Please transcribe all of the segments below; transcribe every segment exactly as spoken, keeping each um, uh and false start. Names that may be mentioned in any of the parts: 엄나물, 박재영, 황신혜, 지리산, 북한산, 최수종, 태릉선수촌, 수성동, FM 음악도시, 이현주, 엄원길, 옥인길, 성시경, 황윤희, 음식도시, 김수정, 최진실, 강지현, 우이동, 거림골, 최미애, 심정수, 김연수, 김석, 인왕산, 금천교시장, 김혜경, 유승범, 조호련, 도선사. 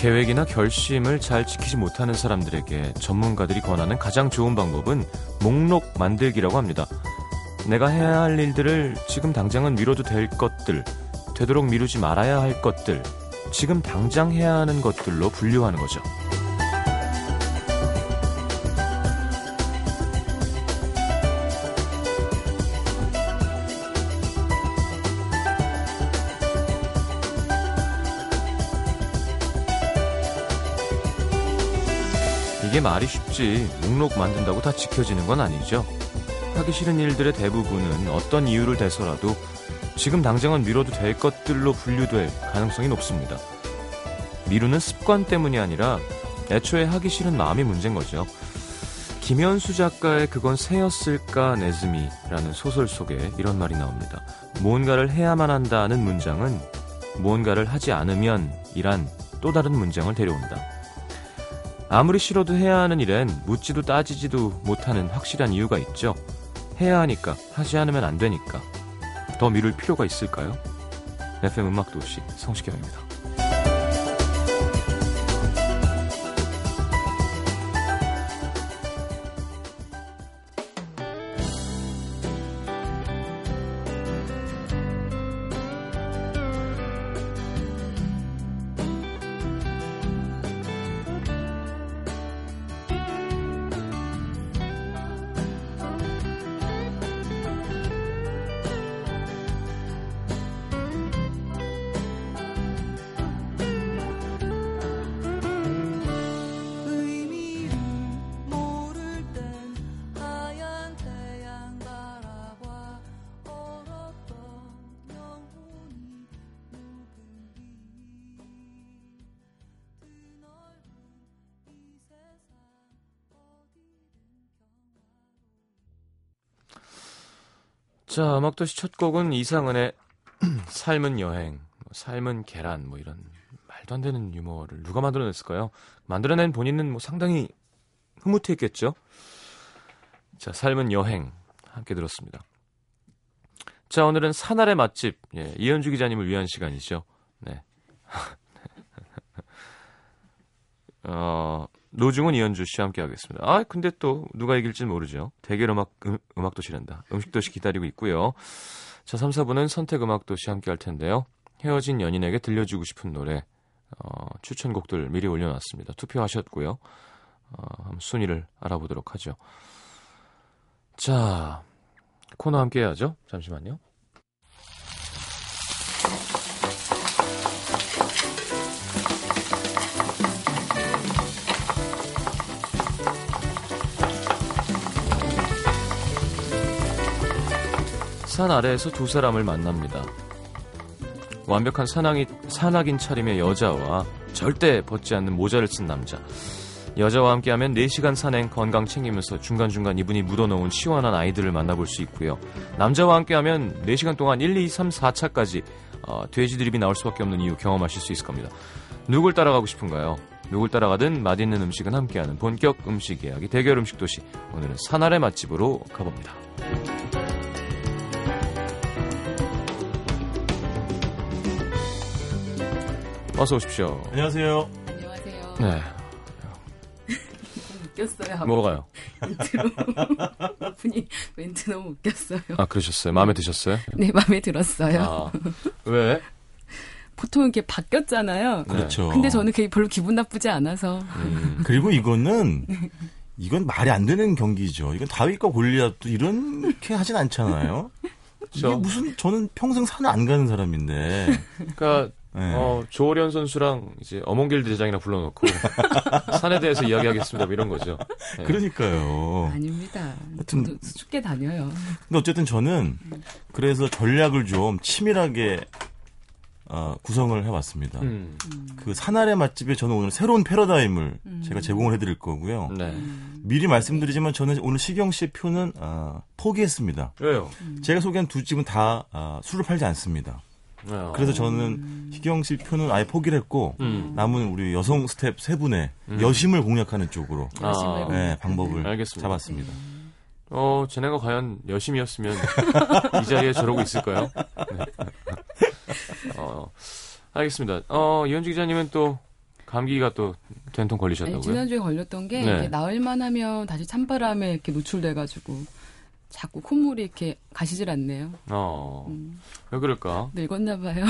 계획이나 결심을 잘 지키지 못하는 사람들에게 전문가들이 권하는 가장 좋은 방법은 목록 만들기라고 합니다. 내가 해야 할 일들을 지금 당장은 미뤄도 될 것들, 되도록 미루지 말아야 할 것들, 지금 당장 해야 하는 것들로 분류하는 거죠. 이게 말이 쉽지 목록 만든다고 다 지켜지는 건 아니죠. 하기 싫은 일들의 대부분은 어떤 이유를 대서라도 지금 당장은 미뤄도 될 것들로 분류될 가능성이 높습니다. 미루는 습관 때문이 아니라 애초에 하기 싫은 마음이 문제인 거죠. 김연수 작가의 그건 새였을까 네즈미라는 소설 속에 이런 말이 나옵니다. 무언가를 해야만 한다는 문장은 무언가를 하지 않으면 이란 또 다른 문장을 데려온다. 아무리 싫어도 해야 하는 일엔 묻지도 따지지도 못하는 확실한 이유가 있죠. 해야 하니까, 하지 않으면 안 되니까. 더 미룰 필요가 있을까요? 에프엠 음악도시 성시경입니다. 자, 음악도시 첫 곡은 이상은의 삶은 여행, 삶은 계란 뭐 이런 말도 안 되는 유머를 누가 만들어냈을까요? 만들어낸 본인은 뭐 상당히 흐뭇했겠죠? 자, 삶은 여행 함께 들었습니다. 자, 오늘은 산알의 맛집, 예, 이현주 기자님을 위한 시간이죠. 네. 어, 노중훈 이현주 씨와 함께 하겠습니다. 아, 근데 또 누가 이길지 모르죠. 대결 음악, 음, 음악도시란다. 음식도시 기다리고 있고요. 자, 삼, 사 부는 선택 음악도시 함께 할 텐데요. 헤어진 연인에게 들려주고 싶은 노래, 어, 추천곡들 미리 올려놨습니다. 투표하셨고요. 어, 한번 순위를 알아보도록 하죠. 자, 코너 함께 해야죠. 잠시만요. 산 아래에서 두 사람을 만납니다. 완벽한 산악이, 산악인 차림의 여자와 절대 벗지 않는 모자를 쓴 남자. 여자와 함께하면 네 시간 산행 건강 챙기면서 중간중간 이분이 묻어놓은 시원한 아이들을 만나볼 수 있고요. 남자와 함께하면 네 시간 동안 일, 이, 삼, 사 차까지 어, 돼지 드립이 나올 수밖에 없는 이유 경험하실 수 있을 겁니다. 누굴 따라가고 싶은가요? 누굴 따라가든 맛있는 음식은 함께하는 본격 음식 이야기 대결 음식 도시. 오늘은 산 아래 맛집으로 가봅니다. 어서 오십시오. 안녕하세요. 안녕하세요. 네. 웃겼어요. 뭐가요? 멘트로. 분이 멘트 너무 웃겼어요. 아, 그러셨어요? 마음에 드셨어요? 네, 마음에 들었어요. 아, 왜? 보통 이렇게 바뀌었잖아요. 그렇죠. 근데 저는 그게 별로 기분 나쁘지 않아서. 음. 그리고 이거는 이건 말이 안 되는 경기죠. 이건 다윗과 골리앗도 이렇게 하진 않잖아요. 이게 무슨 저는 평생 산을 안 가는 사람인데. 그러니까. 네. 어, 조호련 선수랑 이제 엄원길 대장이랑 불러놓고 산에 대해서 이야기하겠습니다 뭐 이런 거죠. 네. 그러니까요. 아닙니다. 하여튼 쉽게 다녀요. 근데 어쨌든 저는 그래서 전략을 좀 치밀하게 어, 구성을 해왔습니다. 음. 그 산알의 맛집에 저는 오늘 새로운 패러다임을 음. 제가 제공을 해드릴 거고요. 네. 음. 미리 말씀드리지만 저는 오늘 시경 씨의 표는 어, 포기했습니다. 왜요? 음. 제가 소개한 두 집은 다 어, 술을 팔지 않습니다. 그래서 저는 희경 씨 표는 아예 포기를 했고 음. 남은 우리 여성 스텝 세 분의 음. 여심을 공략하는 쪽으로 아. 네, 방법을 알겠습니다. 잡았습니다. 어, 쟤네가 과연 여심이었으면 이 자리에 저러고 있을까요? 네. 어, 알겠습니다. 어, 이현주 기자님은 또 감기가 또 된통 걸리셨다고요? 네, 지난주에 걸렸던 게 네. 나흘만 하면 다시 찬바람에 이렇게 노출돼가지고 자꾸 콧물이 이렇게 가시질 않네요. 어, 음. 왜 그럴까? 늙었나 봐요.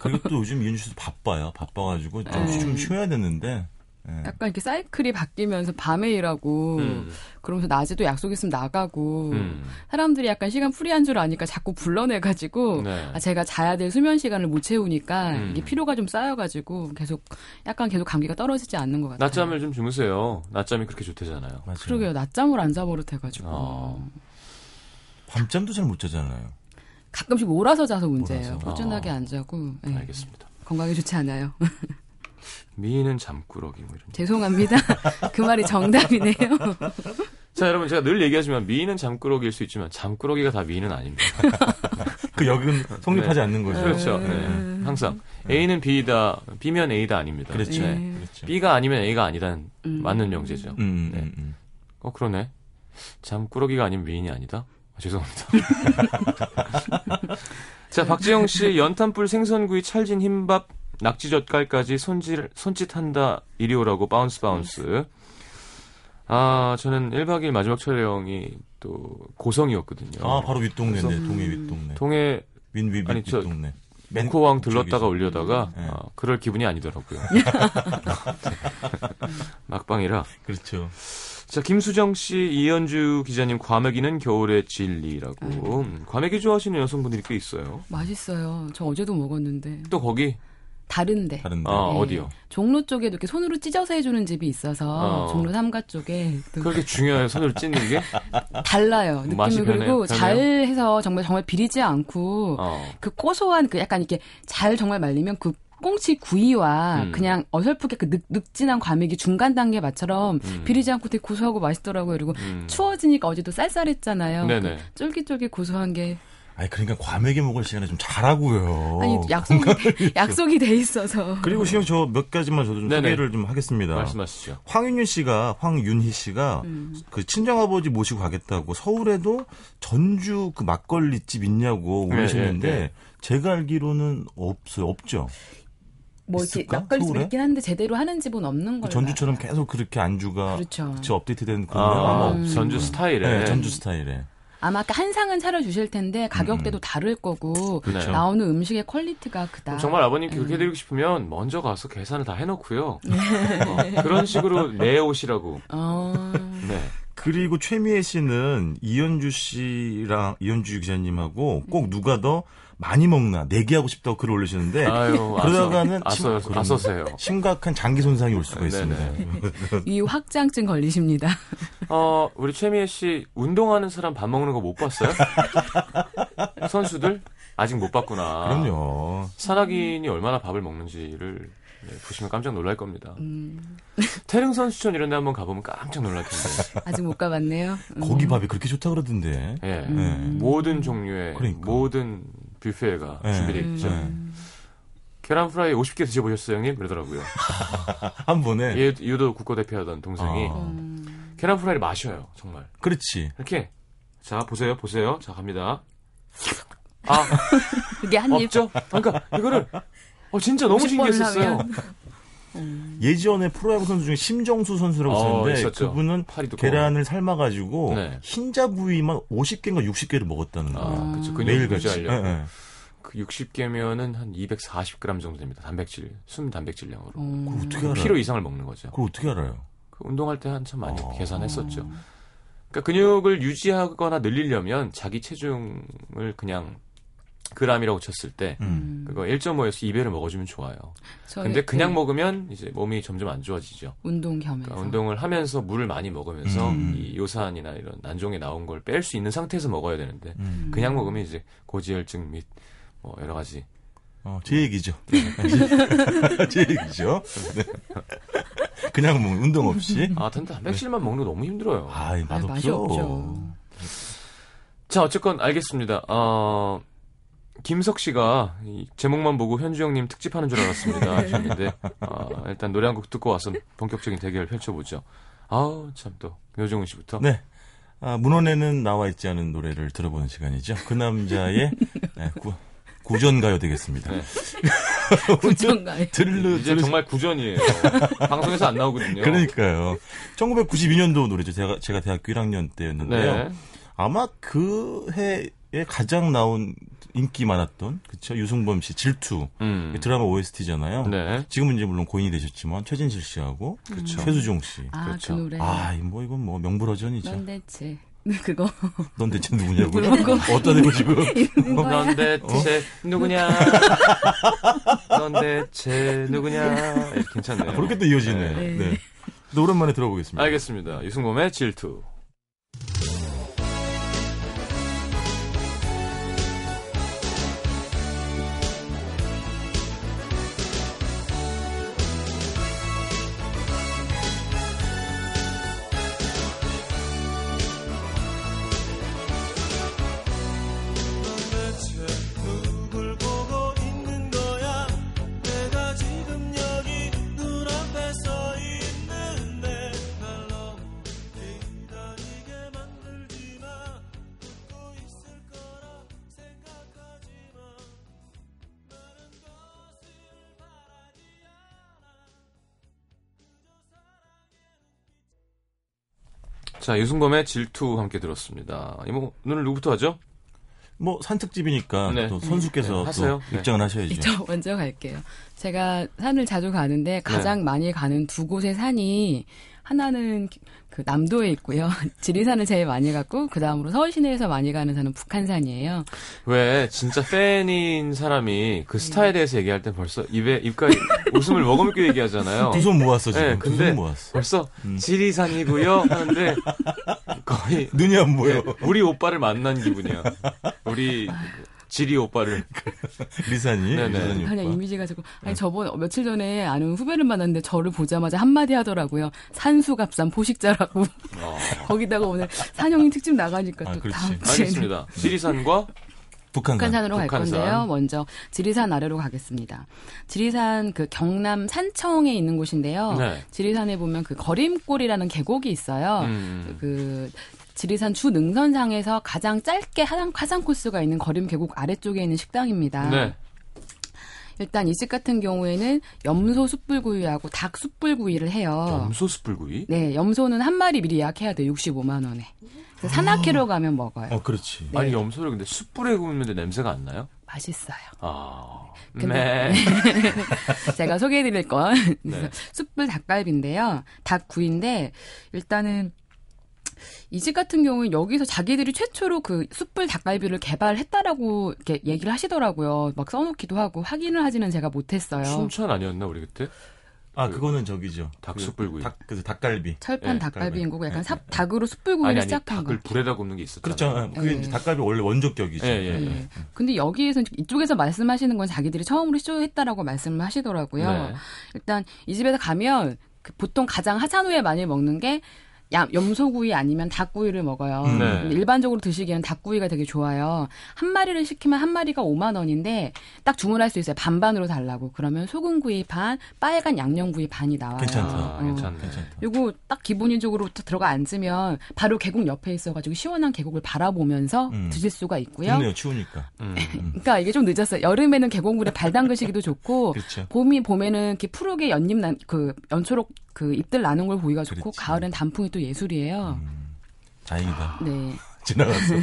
그리고 또 요즘 이현주 씨도 바빠요. 바빠가지고 좀, 좀 쉬어야 되는데. 네. 약간 이렇게 사이클이 바뀌면서 밤에 일하고 음. 그러면서 낮에도 약속 있으면 나가고 음. 사람들이 약간 시간 프리한 줄 아니까 자꾸 불러내가지고 네. 아, 제가 자야 될 수면 시간을 못 채우니까 음. 이게 피로가 좀 쌓여가지고 계속 약간 계속 감기가 떨어지지 않는 것 같아요. 낮잠을 좀 주무세요. 낮잠이 그렇게 좋대잖아요. 맞아요. 그러게요. 낮잠을 안 자버릇 해가지고 어. 밤잠도 잘 못 자잖아요. 가끔씩 몰아서 자서 문제예요. 몰아서. 꾸준하게 어. 안 자고. 네. 알겠습니다. 건강에 좋지 않아요. 미인은 잠꾸러기 뭐 이런. 죄송합니다. 그 말이 정답이네요. 자, 여러분 제가 늘 얘기하지만 미인은 잠꾸러기일 수 있지만 잠꾸러기가 다 미인은 아닙니다. 그 역은 성립하지 네. 않는 거죠. 그렇죠. 네. 항상 A는 B이다, B면 A다 아닙니다. 그렇죠. 네. 그렇죠. B가 아니면 A가 아니다는 음. 맞는 명제죠. 음, 네. 음, 음. 어 그러네. 잠꾸러기가 아니면 미인이 아니다. 아, 죄송합니다. 자, 박재영 씨 연탄불 생선구이 찰진 흰밥. 낙지젓갈까지 손질, 손짓한다, 이리 오라고, 바운스, 바운스. 아, 저는 일박 이일 마지막 촬영이 또 고성이었거든요. 아, 바로 윗동네네, 고성. 동해 윗동네. 동해, 윈, 윈, 아니, 저, 맹코왕 들렀다가 올려다가, 네. 아, 그럴 기분이 아니더라고요. 막방이라. 그렇죠. 자, 김수정 씨, 이현주 기자님, 과메기는 겨울의 진리라고. 음. 과메기 좋아하시는 여성분들이 꽤 있어요. 맛있어요. 저 어제도 먹었는데. 또 거기? 다른데. 다른데. 아, 네. 어디요? 종로 쪽에도 이렇게 손으로 찢어서 해주는 집이 있어서 어. 종로 삼가 쪽에. 또 그렇게 중요해요? 손으로 찢는 게? 달라요. 느낌이. 그리고 잘 해서 정말 정말 비리지 않고 어. 그 고소한 그 약간 이렇게 잘 정말 말리면 그 꽁치 구이와 음. 그냥 어설프게 그 늑, 늑진한 과메기 중간 단계 맛처럼 음. 비리지 않고 되게 고소하고 맛있더라고요. 그리고 음. 추워지니까 어제도 쌀쌀했잖아요. 그 쫄깃쫄깃 고소한 게. 아니 그러니까 과메기 먹을 시간에 좀 자라고요. 아니 약속이 돼, 약속이 돼 있어서. 그리고 지금 저 몇 가지만 저도 좀 네네. 소개를 좀 하겠습니다. 말씀하시죠. 황윤희 씨가 황윤희 씨가 음. 그 친정아버지 모시고 가겠다고 서울에도 전주 그 막걸리 집 있냐고 물으셨는데 네, 네, 네. 제가 알기로는 없어요. 없죠. 뭐 이렇게 막걸리 집 있긴 한데 제대로 하는 집은 없는 거예요. 전주처럼 알아요. 계속 그렇게 안주가 그렇죠. 업데이트된 그런 아, 음. 전주 스타일에 네, 전주 스타일에. 아마 아까 한 상은 차려주실 텐데 가격대도 음. 다를 거고 그렇죠. 나오는 음식의 퀄리티가 그다. 정말 아버님께 음. 그렇게 해드리고 싶으면 먼저 가서 계산을 다 해놓고요. 어, 그런 식으로 내오시라고. 어... 네. 그리고 최미애 씨는 이현주 씨랑 이현주 기자님하고 꼭 누가 더 많이 먹나 내기하고 싶다고 글을 올리시는데 아유, 그러다가는 아서, 심, 아서세요. 심각한 장기 손상이 올 수가 있습니다. 이 확장증 걸리십니다. 어, 우리 최미애 씨 운동하는 사람 밥 먹는 거 못 봤어요? 선수들 아직 못 봤구나. 그럼요. 산악인이 얼마나 밥을 먹는지를 네, 보시면 깜짝 놀랄 겁니다. 음. 태릉선수촌 이런 데 한번 가보면 깜짝 놀랄 텐데. 아직 못 가봤네요. 음. 거기 밥이 그렇게 좋다 그러던데. 예. 네. 음. 모든 종류의 그러니까. 모든 뷔페가 네. 준비되어 있죠. 네. 계란 프라이 오십 개 드셔보셨어요, 형님? 그러더라고요. 한 번에? 예, 유도 국가대표하던 동생이 아. 음. 계란 프라이를 마셔요, 정말. 그렇지. 이렇게. 자, 보세요, 보세요. 자, 갑니다. 아. 이게 한 입. 없죠? 그러니까, 이거를. 어, 진짜 너무 신기했었어요. 음. 예전에 프로야구 선수 중에 심정수 선수라고 어, 있었는데 있었죠. 그분은 계란을 삶아가지고 네. 흰자 부위만 오십 개인가 육십 개를 먹었다는 거예요. 아, 그렇죠. 매일같이. 네, 네. 그 육십 개면은 한 이백사십 그램 정도 됩니다. 단백질, 순 단백질량으로. 음. 그걸 어떻게 알아요? 키로 이상을 먹는 거죠. 그걸 어떻게 알아요? 그 운동할 때 한참 많이 아. 계산했었죠. 그러니까 근육을 유지하거나 늘리려면 자기 체중을 그냥 그램이라고 쳤을 때 음. 그거 일 점 오에서 이 배를 먹어주면 좋아요. 근데 그냥 네. 먹으면 이제 몸이 점점 안 좋아지죠. 운동 겸해서. 그러니까 운동을 하면서 물을 많이 먹으면서 음. 이 요산이나 이런 난종에 나온 걸 뺄 수 있는 상태에서 먹어야 되는데 음. 그냥 먹으면 이제 고지혈증 및 뭐 여러 가지. 어, 제 얘기죠. 제 얘기죠. 네. 그냥 뭐 운동 없이. 아, 근데 단백질만 네. 먹는 거 너무 힘들어요. 아, 맛 없죠. 자, 어쨌건 알겠습니다. 어. 김석 씨가 제목만 보고 현주영님 특집하는 줄 알았습니다. 하셨는데 아, 일단 노래 한 곡 듣고 와서 본격적인 대결을 펼쳐보죠. 아우 참 또 노중훈 씨부터. 네. 아, 문헌에는 나와 있지 않은 노래를 들어보는 시간이죠. 그 남자의 네, 구, 구전가요 되겠습니다. 네. 구전가요? 들르 이제 정말 구전이에요. 방송에서 안 나오거든요. 그러니까요. 천구백구십이 년도 노래죠. 제가 제가 대학교 일 학년 때였는데요. 네. 아마 그 해에 가장 나온 인기 많았던 그쵸 유승범 씨 질투 음. 드라마 오에스티잖아요. 네. 지금은 이제 물론 고인이 되셨지만 최진실 씨하고 음. 최수종 씨. 아, 그렇죠. 그 노래. 아, 뭐 이건 뭐 명불허전이죠. 넌 대체 그거. 넌 대체 누구냐고요? 어떤 애고 지금? 넌 대체 누구냐? 넌 대체 누구냐? 네, 괜찮네요. 아, 그렇게 또 이어지네. 네. 네. 네. 오랜만에 들어보겠습니다. 알겠습니다. 유승범의 질투. 자, 유승범의 질투 함께 들었습니다. 이모, 오늘 누구부터 하죠? 뭐, 산특집이니까 네. 또 선수께서 네, 또 입장을 네. 하셔야죠. 저 먼저 갈게요. 제가 산을 자주 가는데 가장 네. 많이 가는 두 곳의 산이 하나는 그 남도에 있고요. 지리산을 제일 많이 갔고 그 다음으로 서울 시내에서 많이 가는 산은 북한산이에요. 왜 진짜 팬인 사람이 그 스타에 대해서 얘기할 땐 벌써 입에 입가에 웃음을 머금고 얘기하잖아요. 두 손 모았어 지금. 네, 근데 두 손 모았어. 벌써 음. 지리산이고요 하는데 거의 눈이 안 보여. 네, 우리 오빠를 만난 기분이야. 우리. 지리 오빠를. 리산이? 네네. 아니, 이미지가 자꾸. 아니, 저번, 며칠 전에 아는 후배를 만났는데 저를 보자마자 한마디 하더라고요. 산수갑산 포식자라고. 어. 거기다가 오늘 산형이 특집 나가니까 아, 또 다음 주에. 알겠습니다. 지리산과? 북한산. 북한산으로 북한산. 갈 건데요. 먼저 지리산 아래로 가겠습니다. 지리산 그 경남 산청에 있는 곳인데요. 네. 지리산에 보면 그 거림골이라는 계곡이 있어요. 음. 그 지리산 주 능선상에서 가장 짧게 하산, 하산 코스가 있는 거림 계곡 아래쪽에 있는 식당입니다. 네. 일단 이 집 같은 경우에는 염소 숯불구이하고 닭 숯불구이를 해요. 염소 숯불구이? 네. 염소는 한 마리 미리 예약해야 돼요. 육십오만 원에. 그래서 산악회로 가면 먹어요. 어, 그렇지. 네. 아니 염소를 근데 숯불에 구우면 냄새가 안 나요? 맛있어요. 아, 근데 제가 소개해드릴 건 네. 숯불 닭갈비인데요. 닭구이인데 일단은 이 집 같은 경우는 여기서 자기들이 최초로 그 숯불 닭갈비를 개발했다라고 이렇게 얘기를 하시더라고요. 막 써놓기도 하고 확인을 하지는 제가 못했어요. 춘천 아니었나 우리 그때? 아 그, 그거는 저기죠. 닭 숯불구이. 닭, 그래서 닭갈비. 철판 네, 닭갈비인 거고 약간 네, 삽, 네. 닭으로 숯불구이를 아니, 아니, 시작한 거. 닭을 것. 불에다 굽는 게 있었잖아요. 그렇죠. 그게 네. 이제 닭갈비 원래 원조격이죠. 네, 네, 네. 네. 근데 여기에서 이쪽에서 말씀하시는 건 자기들이 처음으로 시도했다라고 말씀을 하시더라고요. 네. 일단 이 집에서 가면 그 보통 가장 하산 후에 많이 먹는 게 염소구이 아니면 닭구이를 먹어요. 네. 일반적으로 드시기에는 닭구이가 되게 좋아요. 한 마리를 시키면 한 마리가 오만 원인데 딱 주문할 수 있어요. 반반으로 달라고. 그러면 소금구이 반, 빨간 양념구이 반이 나와요. 괜찮다. 어. 괜찮네. 요거 딱 기본적으로 들어가 앉으면 바로 계곡 옆에 있어가지고 시원한 계곡을 바라보면서 음. 드실 수가 있고요. 좋네요. 추우니까. 음. 그러니까 이게 좀 늦었어요. 여름에는 계곡물에 발 담그시기도 좋고 그렇죠. 봄이 봄에는 이렇게 푸르게 연잎 난, 그 연초록 그 잎들 나는 걸 보기가 그렇지. 좋고 가을엔 단풍이 또 예술이에요. 음, 다행이다. 네. 지나갔어.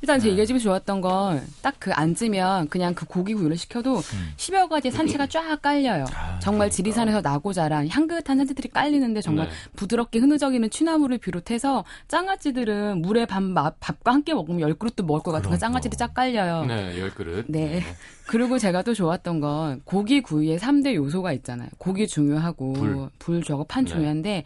일단 제 이 집이 좋았던 건 딱 그 앉으면 그냥 그 고기 구이를 시켜도 음. 십여 가지 산채가 쫙 깔려요. 아, 정말 그렇구나. 지리산에서 나고 자란 향긋한 산채들이 깔리는데 정말 네. 부드럽게 흐느적이는 취나물을 비롯해서 장아찌들은 물에 밥, 밥과 함께 먹으면 열 그릇도 먹을 것 같은 장아찌들이 쫙 깔려요. 네, 열 그릇. 네. 네. 그리고 제가 또 좋았던 건 고기 구이의 삼 대 요소가 있잖아요. 고기 중요하고 불, 불 저거 판 네. 중요한데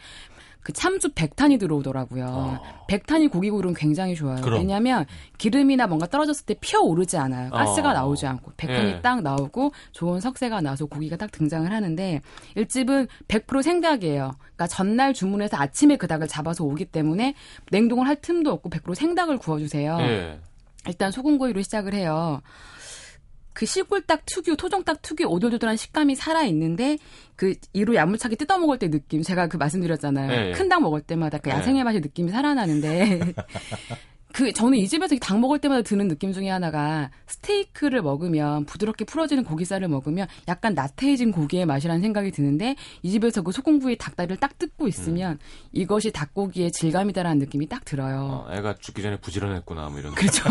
그 참숯 백탄이 들어오더라고요. 어. 백탄이 고기구이는 굉장히 좋아요. 그럼. 왜냐하면 기름이나 뭔가 떨어졌을 때 피어오르지 않아요. 가스가 어. 나오지 않고 백탄이 예. 딱 나오고 좋은 석쇠가 나와서 고기가 딱 등장을 하는데 일집은 백 퍼센트 생닭이에요. 그러니까 전날 주문해서 아침에 그 닭을 잡아서 오기 때문에 냉동을 할 틈도 없고 백 퍼센트 생닭을 구워주세요. 예. 일단 소금구이로 시작을 해요. 그 시골닭 특유, 토종닭 특유 오돌도돌한 식감이 살아있는데 그 이로 야무차게 뜯어먹을 때 느낌 제가 그 말씀드렸잖아요. 네. 큰 닭 먹을 때마다 그 야생의 네. 맛의 느낌이 살아나는데 그 저는 이 집에서 닭 먹을 때마다 드는 느낌 중에 하나가 스테이크를 먹으면 부드럽게 풀어지는 고기살을 먹으면 약간 나태해진 고기의 맛이라는 생각이 드는데 이 집에서 그 소공부에 닭다리를 딱 뜯고 있으면 음. 이것이 닭고기의 질감이다라는 느낌이 딱 들어요. 어, 애가 죽기 전에 부지런했구나 뭐 이런. 그렇죠.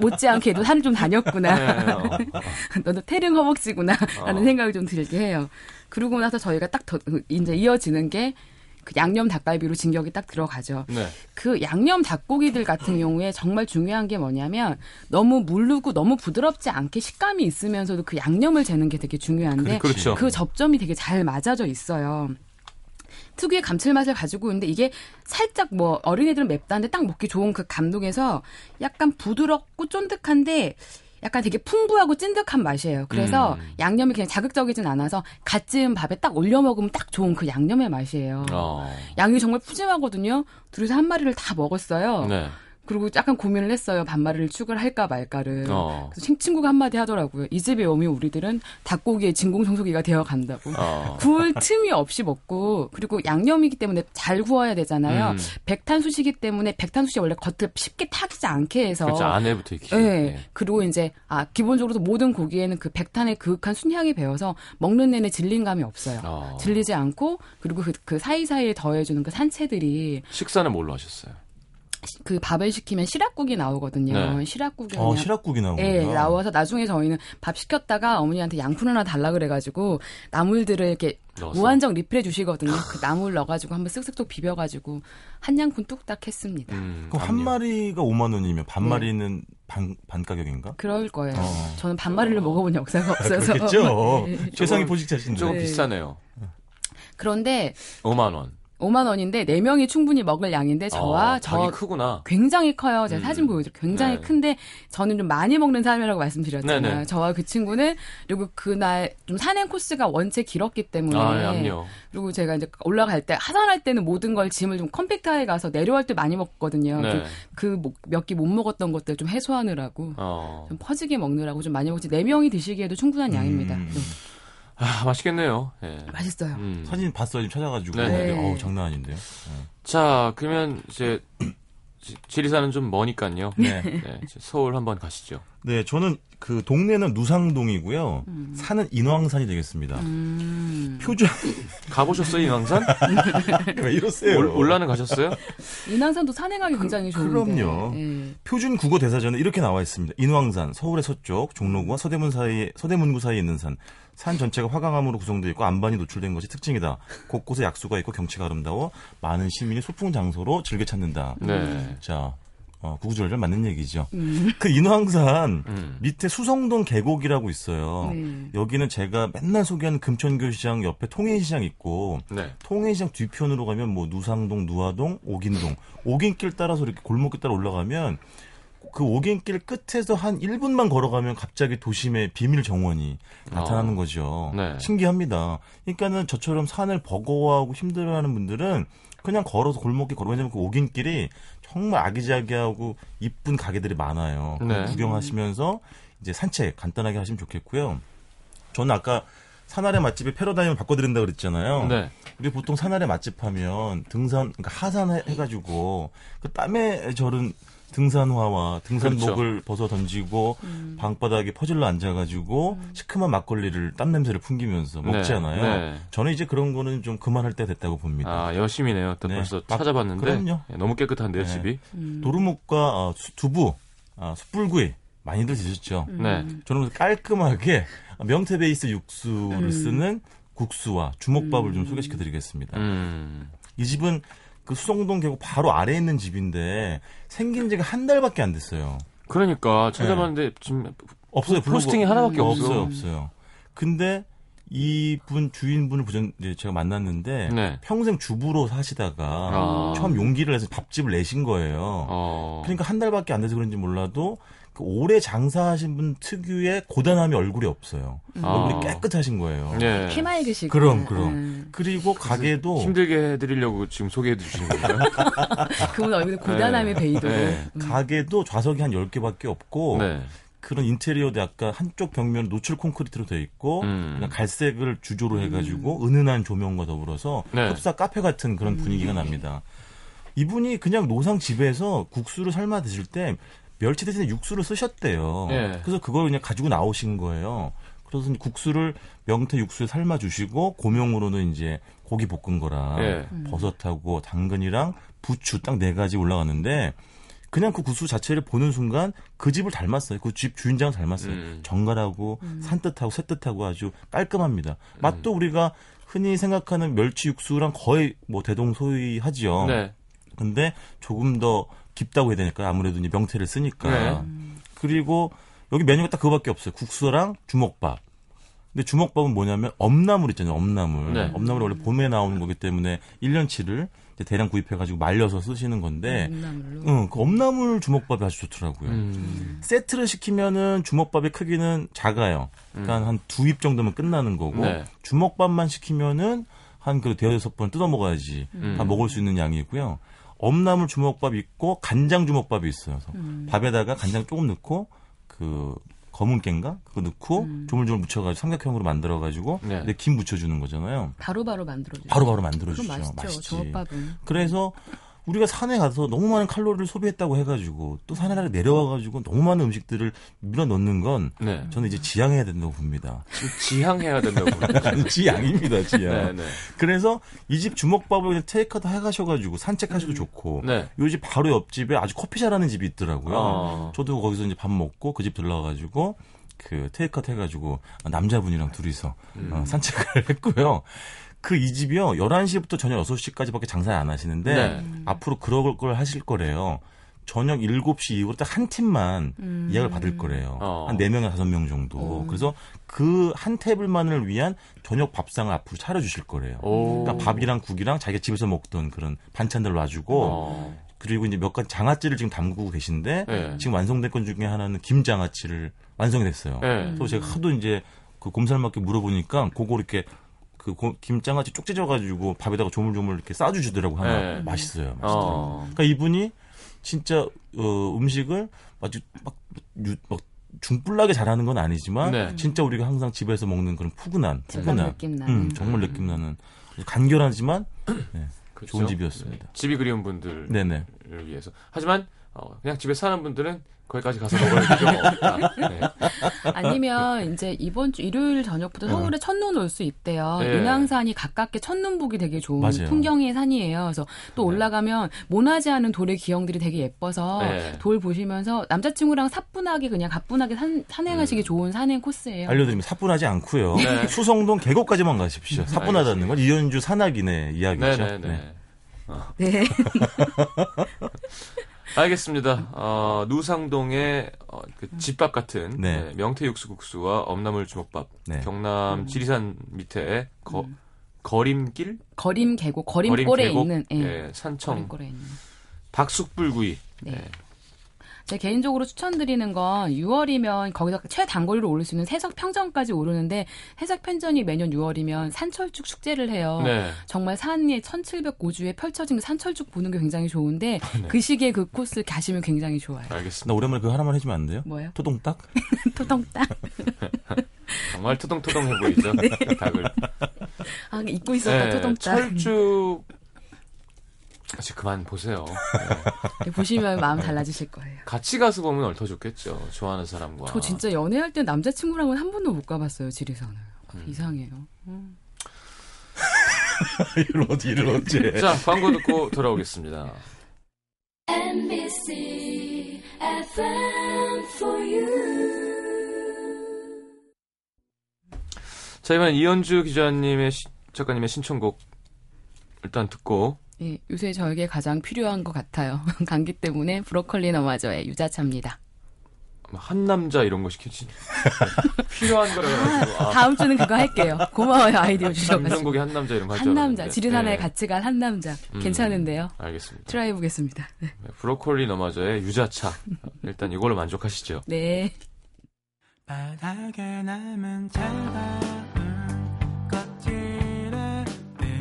못지않게 너 산을 좀 다녔구나. 네, 어, 어. 너도 태릉 허벅지구나 어. 라는 생각이 좀 들게 해요. 그러고 나서 저희가 딱 더, 이제 이어지는 게 그 양념 닭갈비로 진격이 딱 들어가죠. 네. 그 양념 닭고기들 같은 경우에 정말 중요한 게 뭐냐면 너무 무르고 너무 부드럽지 않게 식감이 있으면서도 그 양념을 재는 게 되게 중요한데 그렇죠. 그 접점이 되게 잘 맞아져 있어요. 특유의 감칠맛을 가지고 있는데 이게 살짝 뭐 어린애들은 맵다는데 딱 먹기 좋은 그 감동에서 약간 부드럽고 쫀득한데 약간 되게 풍부하고 찐득한 맛이에요. 그래서 음. 양념이 그냥 자극적이진 않아서 갓 지은 밥에 딱 올려 먹으면 딱 좋은 그 양념의 맛이에요. 어. 양이 정말 푸짐하거든요. 둘이서 한 마리를 다 먹었어요. 네. 그리고 약간 고민을 했어요. 반마리를 축을 할까 말까를. 어. 그래서 친구가 한마디 하더라고요. 이 집에 오면 우리들은 닭고기의 진공청소기가 되어간다고. 어. 구울 틈이 없이 먹고 그리고 양념이기 때문에 잘 구워야 되잖아요. 음. 백탄수시기 때문에 백탄수시 원래 겉을 쉽게 타기지 않게 해서. 그렇죠. 안에부터 익히죠. 네. 네. 그리고 이제 아 기본적으로 모든 고기에는 그 백탄의 그윽한 순향이 배어서 먹는 내내 질린 감이 없어요. 어. 질리지 않고 그리고 그, 그 사이사이에 더해주는 그 산채들이. 식사는 뭘로 하셨어요? 그 밥을 시키면 시락국이 나오거든요. 네. 시락국이 어, 시락국이 나오고. 네, 나와서 나중에 저희는 밥 시켰다가 어머니한테 양푼 하나 달라 그래가지고 나물들을 이렇게 넣었어. 무한정 리필해 주시거든요. 그 나물 넣어가지고 한번 쓱쓱 비벼가지고 한 양푼 뚝딱 했습니다. 음, 그럼 한 마리가 오만 원이면 반마리는 네. 반, 반 가격인가? 그럴 거예요. 어. 저는 반마리를 어. 먹어본 역사가 없어서. 그렇겠죠. 네. 최상위 포식자신데. 조금 네. 비싸네요. 그런데 오만 원. 오만 원인데 네 명이 충분히 먹을 양인데 저와 어, 저 크구나. 굉장히 커요. 제가 음. 사진 보여드릴게요. 굉장히 네. 큰데 저는 좀 많이 먹는 사람이라고 말씀드렸잖아요. 네네. 저와 그 친구는 그리고 그날 좀 산행 코스가 원체 길었기 때문에 아, 예, 그리고 제가 이제 올라갈 때 하산할 때는 모든 걸 짐을 좀 컴팩트하게 가서 내려올 때 많이 먹거든요. 네. 그 몇 끼 못 먹었던 것들 좀 해소하느라고 어. 좀 퍼지게 먹느라고 좀 많이 먹지 네 명이 드시기에도 충분한 양입니다. 음. 네. 아, 맛있겠네요. 예. 맛있어요. 음. 사진 봤어요. 지금 찾아가지고. 네. 어우, 장난 아닌데요. 네. 자, 그러면 이제 지리산은 좀 머니까요. 네. 네. 서울 한번 가시죠. 네, 저는 그 동네는 누상동이고요. 음. 산은 인왕산이 되겠습니다. 음. 표준. 가보셨어요, 인왕산? 왜 이러세요? 올, 올라는 가셨어요? 인왕산도 산행하기 그, 굉장히 좋은데. 그럼요. 네. 표준 국어 대사전에 이렇게 나와 있습니다. 인왕산, 서울의 서쪽, 종로구와 서대문 사이에, 서대문구 사이에 있는 산. 산 전체가 화강암으로 구성되어 있고 안반이 노출된 것이 특징이다. 곳곳에 약수가 있고 경치가 아름다워 많은 시민이 소풍 장소로 즐겨 찾는다. 네. 자, 어, 구구절절 맞는 얘기죠. 음. 그 인왕산 음. 밑에 수성동 계곡이라고 있어요. 음. 여기는 제가 맨날 소개하는 금천교시장 옆에 통인시장 있고 네. 통인시장 뒤편으로 가면 뭐 누상동, 누화동, 옥인동, 옥인길 따라서 이렇게 골목길 따라 올라가면 그 옥인길 끝에서 한 일 분만 걸어가면 갑자기 도심의 비밀 정원이 나타나는 거죠. 어, 네. 신기합니다. 그러니까는 저처럼 산을 버거워하고 힘들어하는 분들은 그냥 걸어서 골목길 걸어. 왜냐면 그 옥인길이 정말 아기자기하고 이쁜 가게들이 많아요. 네. 구경하시면서 이제 산책 간단하게 하시면 좋겠고요. 저는 아까 산 아래 맛집에 패러다임을 바꿔드린다고 그랬잖아요. 네. 우리 보통 산 아래 맛집 하면 등산, 그러니까 하산해가지고 그 땀에 절은 등산화와 등산복을 그렇죠. 벗어 던지고 음. 방바닥에 퍼질러 앉아가지고 음. 시큼한 막걸리를 땀 냄새를 풍기면서 네. 먹잖아요. 네. 저는 이제 그런 거는 좀 그만할 때 됐다고 봅니다. 아 열심히네요. 또 네. 벌써 막, 찾아봤는데 그럼요. 너무 깨끗한데요 네. 집이. 음. 도루묵과 어, 수, 두부, 어, 숯불구이 많이들 드셨죠. 음. 네. 저는 깔끔하게 명태 베이스 육수를 음. 쓰는 국수와 주먹밥을 음. 좀 소개시켜드리겠습니다. 음. 이 집은 그 수성동 계곡 바로 아래에 있는 집인데 생긴 지가 한 달밖에 안 됐어요. 그러니까 찾아봤는데 네. 지금 없어요. 포스팅이 하나밖에 없어요. 없어요. 없어요. 근데 이분 주인분을 제가 만났는데 네. 평생 주부로 사시다가 아. 처음 용기를 내서 밥집을 내신 거예요. 아. 그러니까 한 달밖에 안 돼서 그런지 몰라도 그 오래 장사하신 분 특유의 고단함이 얼굴에 없어요. 음. 얼굴이 깨끗하신 거예요. 네. 해맑으시고. 그럼 그럼. 음. 그리고 가게도 힘들게 해드리려고 지금 소개해 주시는 거예요. 그분 얼굴에 고단함이 네. 배이도록. 네. 음. 가게도 좌석이 한 열 개밖에 없고 네. 그런 인테리어도 약간 한쪽 벽면 노출 콘크리트로 되어 있고 음. 그냥 갈색을 주조로 해가지고 음. 은은한 조명과 더불어서 흡사 네. 카페 같은 그런 분위기가 음. 납니다. 이분이 그냥 노상 집에서 국수를 삶아 드실 때 멸치 대신에 육수를 쓰셨대요. 예. 그래서 그걸 그냥 가지고 나오신 거예요. 그래서 국수를 명태 육수에 삶아 주시고 고명으로는 이제 고기 볶은 거랑 예. 버섯하고 당근이랑 부추 딱 네 가지 올라갔는데 그냥 그 국수 자체를 보는 순간 그 집을 닮았어요. 그 집 주인장을 닮았어요. 음. 정갈하고 음. 산뜻하고 새뜻하고 아주 깔끔합니다. 음. 맛도 우리가 흔히 생각하는 멸치 육수랑 거의 뭐 대동소이하지요. 네. 근데 조금 더 깊다고 해야 되니까 아무래도 이제 명태를 쓰니까. 네. 그리고 여기 메뉴가 딱 그거밖에 없어요. 국수랑 주먹밥. 근데 주먹밥은 뭐냐면 엄나물 있잖아요. 엄나물. 네. 엄나물이 원래 봄에 나오는 거기 때문에 일 년치를 대량 구입해가지고 말려서 쓰시는 건데 엄나물로? 응, 그 엄나물 주먹밥이 아주 좋더라고요. 음. 세트를 시키면은 주먹밥의 크기는 작아요. 그러니까 음. 한 두 입 정도면 끝나는 거고 네. 주먹밥만 시키면은 한 그 대여섯 번 뜯어 먹어야지 음. 다 먹을 수 있는 양이고요. 엄나물 주먹밥 있고 간장 주먹밥이 있어요. 그래서 음. 밥에다가 간장 조금 넣고 그 검은 깻가 그거 넣고 음. 조물조물 묻혀가지고 삼각형으로 만들어가지고 네. 근데 김 묻혀주는 거잖아요. 바로바로 만들어주죠. 바로바로 만들어주죠. 그럼 맛있죠. 맛있지. 주먹밥은. 그래서 우리가 산에 가서 너무 많은 칼로리를 소비했다고 해가지고 또 산에 내려와가지고 너무 많은 음식들을 밀어넣는 건 네. 저는 이제 지양해야 된다고 봅니다. 지양해야 된다고 봅니다. 지양입니다. 지양. 네, 네. 그래서 이 집 주먹밥을 테이크아웃 해가셔가지고 산책하셔도 음. 좋고 네. 이 집 바로 옆집에 아주 커피 잘하는 집이 있더라고요. 아. 저도 거기서 이제 밥 먹고 그 집 들러가지고 그 테이크아웃 해가지고 남자분이랑 둘이서 음. 어, 산책을 했고요. 그 이 집이요. 열한 시부터 저녁 여섯 시까지밖에 장사 안 하시는데 네. 앞으로 그럴 걸 하실 거래요. 저녁 일곱 시 이후로 딱 한 팀만 음. 예약을 받을 거래요. 어. 한 네 명에서 다섯 명 정도. 음. 그래서 그 한 테이블만을 위한 저녁 밥상을 앞으로 차려주실 거래요. 오. 그러니까 밥이랑 국이랑 자기가 집에서 먹던 그런 반찬들을 놔주고 어. 그리고 이제 몇 가지 장아찌를 지금 담그고 계신데 네. 지금 완성된 건 중에 하나는 김장아찌를 완성이 됐어요. 네. 그래서 제가 하도 이제 그 곰살맞게 물어보니까 그거 이렇게 그 김장아찌 쪽 찢어가지고 밥에다가 조물조물 이렇게 싸주시더라고 하나. 네. 맛있어요. 맛있더라고. 어. 그러니까 이분이 진짜 어, 음식을 아주 막, 유, 막 중불나게 잘하는 건 아니지만 네. 진짜 우리가 항상 집에서 먹는 그런 푸근한, 푸근한 느낌 나는. 음, 정말 느낌 나는 간결하지만 네, 그렇죠? 좋은 집이었습니다. 네. 집이 그리운 분들을 네네. 위해서. 하지만 어, 그냥 집에 사는 분들은 거기까지 가서 먹어야 되죠. 네. 아니면 이제 이번 주 일요일 저녁부터 서울에 네. 첫눈 올 수 있대요. 네. 인왕산이 가깝게 첫눈 보기 되게 좋은 맞아요. 풍경의 산이에요. 그래서 또 올라가면 모나지 않은 돌의 기형들이 되게 예뻐서 네. 돌 보시면서 남자친구랑 사뿐하게 그냥 가뿐하게 산, 산행하시기 음. 좋은 산행 코스예요. 알려드리면 사뿐하지 않고요. 네. 수성동 계곡까지만 가십시오. 사뿐하다는 건 이현주 산악인의 이야기죠. 네. 네. 네. 어. 네. 알겠습니다. 어, 누상동의 어, 그 집밥 같은 네. 네, 명태육수국수와 엄나물 주먹밥. 네. 경남 지리산 밑에 거, 음. 거림길? 거림 계곡, 거림골에 거림 계곡? 있는 예. 예, 산청. 거림골에 있는. 박숙불구이. 네. 예. 제 개인적으로 추천드리는 건 유월이면 거기서 최단거리로 오를 수 있는 해석평전까지 오르는데 해석평전이 매년 유월이면 산철축 축제를 해요. 네. 정말 산에 천칠백오 주에 펼쳐진 산철축 보는 게 굉장히 좋은데 네. 그 시기에 그 코스 가시면 굉장히 좋아요. 알겠습니다. 오랜만에 그거 하나만 해주면 안 돼요? 뭐요? 토동딱? 토동딱. 정말 토동토동해 보이죠? 네. 닭을. 아, 잊고 있었다. 네, 토동딱. 철축. 같이 그만 보세요. 네. 보시면 마음 달라지실 거예요. 같이 가서 보면 얼터좋겠죠. 좋아하는 사람과. 저 진짜 연애할 때 남자친구랑은 한 번도 못 가봤어요. 지리산을. 음. 이상해요. 음. 이를 어디, 이를 어째. 자, 광고 듣고 돌아오겠습니다. 엠비씨 에프엠 for you. 자, 이번엔 이현주 기자님의, 작가님의 신청곡 일단 듣고 예, 요새 저에게 가장 필요한 것 같아요. 감기 때문에 브로콜리 너마저의 유자차입니다. 한 남자 이런 거 시켰지. 필요한 거라고 해가지고. 아, 다음 주는 그거 할게요. 고마워요. 아이디어 주셔가지고. 방송국에 한 남자 이런 거 할 줄 알았는데. 한 남자. 지리산에 네. 같이 간 한 남자. 음, 괜찮은데요. 알겠습니다. 트라이 해보겠습니다. 네. 브로콜리 너마저의 유자차. 일단 이걸로 만족하시죠. 네. 바닥에 남은 차가운 껍질 기가 필요해.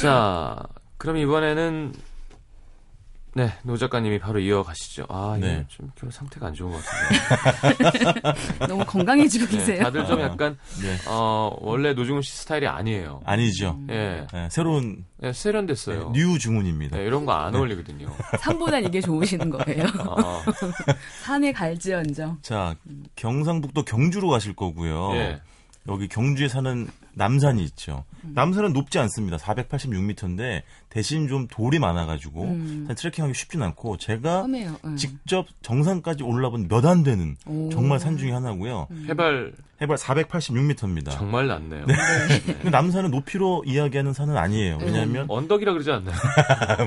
자, 그럼 이번에는 네, 노 작가님이 바로 이어가시죠. 아, 네. 예, 좀 상태가 안 좋은 것 같은데. 너무 건강해지고 계세요. 네, 다들 좀 아, 약간 네. 어, 원래 노중훈 씨 스타일이 아니에요. 아니죠. 예, 네, 새로운 네, 세련됐어요. 네, 뉴중훈입니다. 네, 이런 거 안 네. 어울리거든요. 산보단 이게 좋으시는 거예요. 아. 산에 갈지언정. 자, 경상북도 경주로 가실 거고요. 네. 여기 경주에 사는 남산이 있죠. 음. 남산은 높지 않습니다. 사백팔십육 미터인데 대신 좀 돌이 많아가지고 음. 트레킹하기 쉽진 않고 제가 험해요. 직접 정상까지 올라본 몇 안 되는 오. 정말 산 중에 하나고요. 음. 해발 해발 사백팔십육 미터입니다. 정말 낮네요. 네. 네. 남산은 높이로 이야기하는 산은 아니에요. 왜냐하면 음. 언덕이라 그러지 않나요?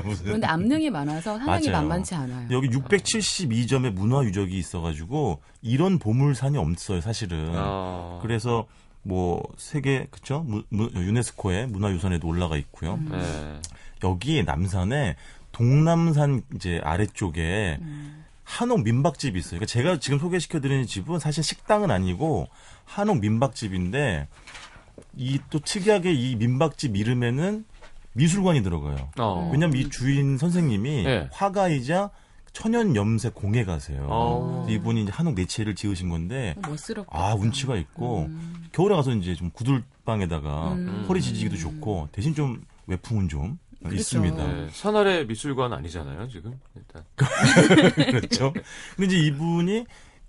무슨... 그런데 암릉이 많아서 산행이 만만치 않아요. 여기 육백칠십이 점의 문화유적이 있어가지고 이런 보물산이 없어요, 사실은. 아. 그래서 뭐 세계 그쵸 유네스코의 문화유산에도 올라가 있고요. 음. 네. 여기 남산에 동남산 이제 아래쪽에 음. 한옥 민박집이 있어요. 그러니까 제가 지금 소개시켜드리는 집은 사실 식당은 아니고 한옥 민박집인데 이 또 특이하게 이 민박집 이름에는 미술관이 들어가요. 어. 왜냐면 이 주인 선생님이 네. 화가이자 천연 염색 공예가세요. 오. 이분이 이제 한옥 내채를 지으신 건데, 멋스럽겠다. 아 운치가 있고 음. 겨울에 가서 이제 좀 구들방에다가 음. 허리 지지기도 좋고 대신 좀 외풍은 좀 그렇죠. 있습니다. 네. 산하래 미술관 아니잖아요 지금 일단. 그렇죠. 근데 이제 이분이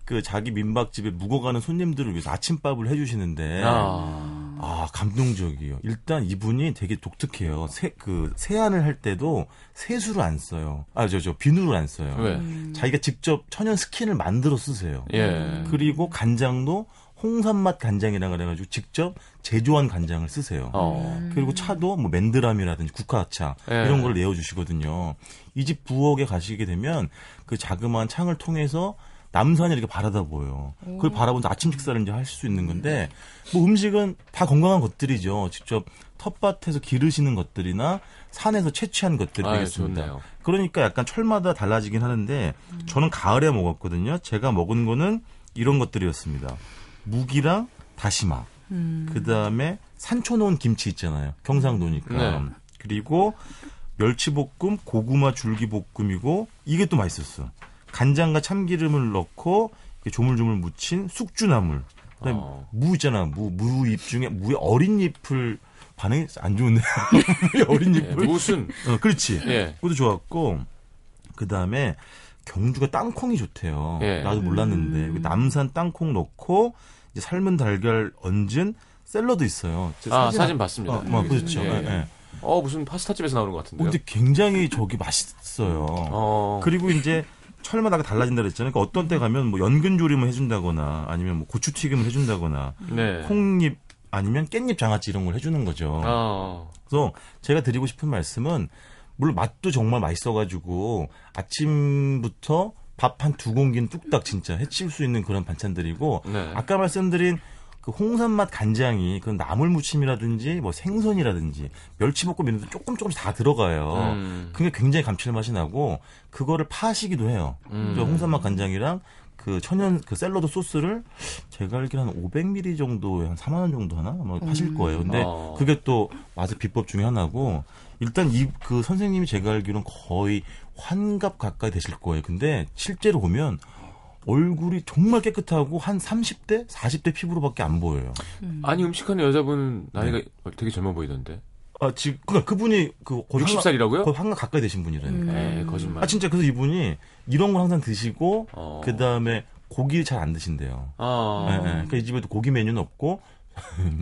그 자기 민박집에 묵어가는 손님들을 위해서 아침밥을 해주시는데. 아. 아, 감동적이에요. 일단 이분이 되게 독특해요. 세, 그, 세안을 할 때도 세수를 안 써요. 아, 저, 저, 비누를 안 써요. 왜? 자기가 직접 천연 스킨을 만들어 쓰세요. 예. 그리고 간장도 홍삼맛 간장이라 그래가지고 직접 제조한 간장을 쓰세요. 어. 그리고 차도 뭐 맨드람이라든지 국화차 예. 이런 걸 내어주시거든요. 이 집 부엌에 가시게 되면 그 자그마한 창을 통해서 남산이 이렇게 바라다 보여요. 그걸 바라보면서 아침 식사를 이제 할 수 있는 건데, 뭐 음식은 다 건강한 것들이죠. 직접 텃밭에서 기르시는 것들이나 산에서 채취한 것들이 되겠습니다. 아유, 그러니까 약간 철마다 달라지긴 하는데, 저는 가을에 먹었거든요. 제가 먹은 거는 이런 것들이었습니다. 묵이랑 다시마, 음. 그 다음에 산초놓은 김치 있잖아요. 경상도니까. 네. 그리고 멸치볶음, 고구마 줄기볶음이고, 이게 또 맛있었어. 간장과 참기름을 넣고 조물조물 묻힌 숙주나물. 그다음에 어. 무 있잖아. 무, 무 잎 중에 무의 어린 잎을 반응이 안 좋은데요. 어린 잎을. 예, 무슨. 어, 그렇지. 예. 그것도 좋았고 그다음에 경주가 땅콩이 좋대요. 예. 나도 몰랐는데. 음. 남산 땅콩 넣고 이제 삶은 달걀 얹은 샐러드 있어요. 아, 사진, 사진 봤습니다. 어, 어, 그렇죠. 예, 예. 예. 어, 무슨 파스타집에서 나오는 것 같은데요. 어, 근데 굉장히 저기 맛있어요. 어. 그리고 이제 철마다 달라진다 그랬잖아요. 그러니까 어떤 때 가면 뭐 연근조림을 해준다거나 아니면 뭐 고추튀김을 해준다거나 네. 콩잎 아니면 깻잎 장아찌 이런 걸 해주는 거죠. 아. 그래서 제가 드리고 싶은 말씀은 물론 맛도 정말 맛있어가지고 아침부터 밥 한 두 공기는 뚝딱 진짜 해칠 수 있는 그런 반찬들이고 네. 아까 말씀드린 그 홍삼맛 간장이 그 나물무침이라든지 뭐 생선이라든지 멸치볶음 이런 데 조금 조금씩 다 들어가요. 음. 그게 굉장히 감칠맛이 나고 그거를 파시기도 해요. 음. 홍삼맛 간장이랑 그 천연 그 샐러드 소스를 제가 알기로 한 오백 밀리리터 정도에 한 사만 원 정도 하나 아마 파실 거예요. 근데 음. 그게 또 맛의 비법 중에 하나고 일단 이 그 선생님이 제가 알기로는 거의 환갑 가까이 되실 거예요. 근데 실제로 보면 얼굴이 정말 깨끗하고 한 삼십 대, 사십 대 피부로밖에 안 보여요. 음. 아니 음식하는 여자분 나이가 네. 되게 젊어 보이던데. 아 지금 그러니까 그분이 그 육십 살이라고요? 거의 환갑 가까이 되신 분이라니까. 음. 에이, 거짓말. 아 진짜 그래서 이분이 이런 걸 항상 드시고 어. 그 다음에 고기를 잘 안 드신대요. 아. 네, 네. 그러니까 이 집에도 고기 메뉴는 없고.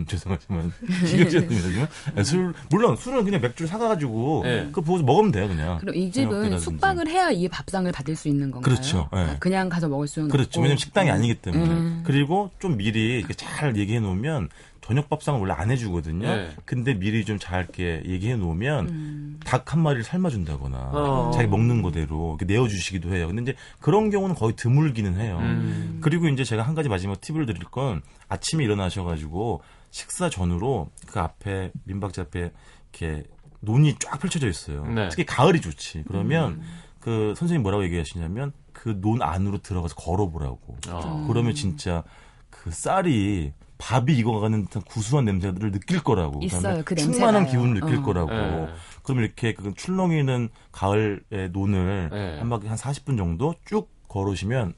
죄송하지만 지겨졌습니다. 술 물론 술은 그냥 맥주를 사가지고 네. 그거 보고 먹으면 돼요 그냥. 그럼 이 집은 숙박을 해야 이 밥상을 받을 수 있는 건가요? 그렇죠. 네. 그냥 가서 먹을 수는 그렇죠. 없고. 왜냐면 식당이 음. 아니기 때문에. 음. 그리고 좀 미리 이렇게 잘 얘기해 놓으면 저녁 밥상을 원래 안 해주거든요. 네. 근데 미리 좀 잘 이렇게 얘기해 놓으면 음. 닭 한 마리를 삶아준다거나 어. 자기 먹는 거대로 이렇게 내어주시기도 해요. 근데 이제 그런 경우는 거의 드물기는 해요. 음. 그리고 이제 제가 한 가지 마지막 팁을 드릴 건 아침에 일어나셔가지고 식사 전으로 그 앞에 민박집 앞에 이렇게 논이 쫙 펼쳐져 있어요. 네. 특히 가을이 좋지. 그러면 음. 그 선생님 뭐라고 얘기하시냐면 그 논 안으로 들어가서 걸어보라고. 어. 그러면 진짜 그 쌀이 밥이 익어가는 듯한 구수한 냄새들을 느낄 거라고. 있어요. 그 냄새가. 충만한 기운을 느낄 어. 거라고. 네. 그럼 이렇게 그 출렁이는 가을의 논을 네. 한 바퀴 한 사십 분 정도 쭉 걸으시면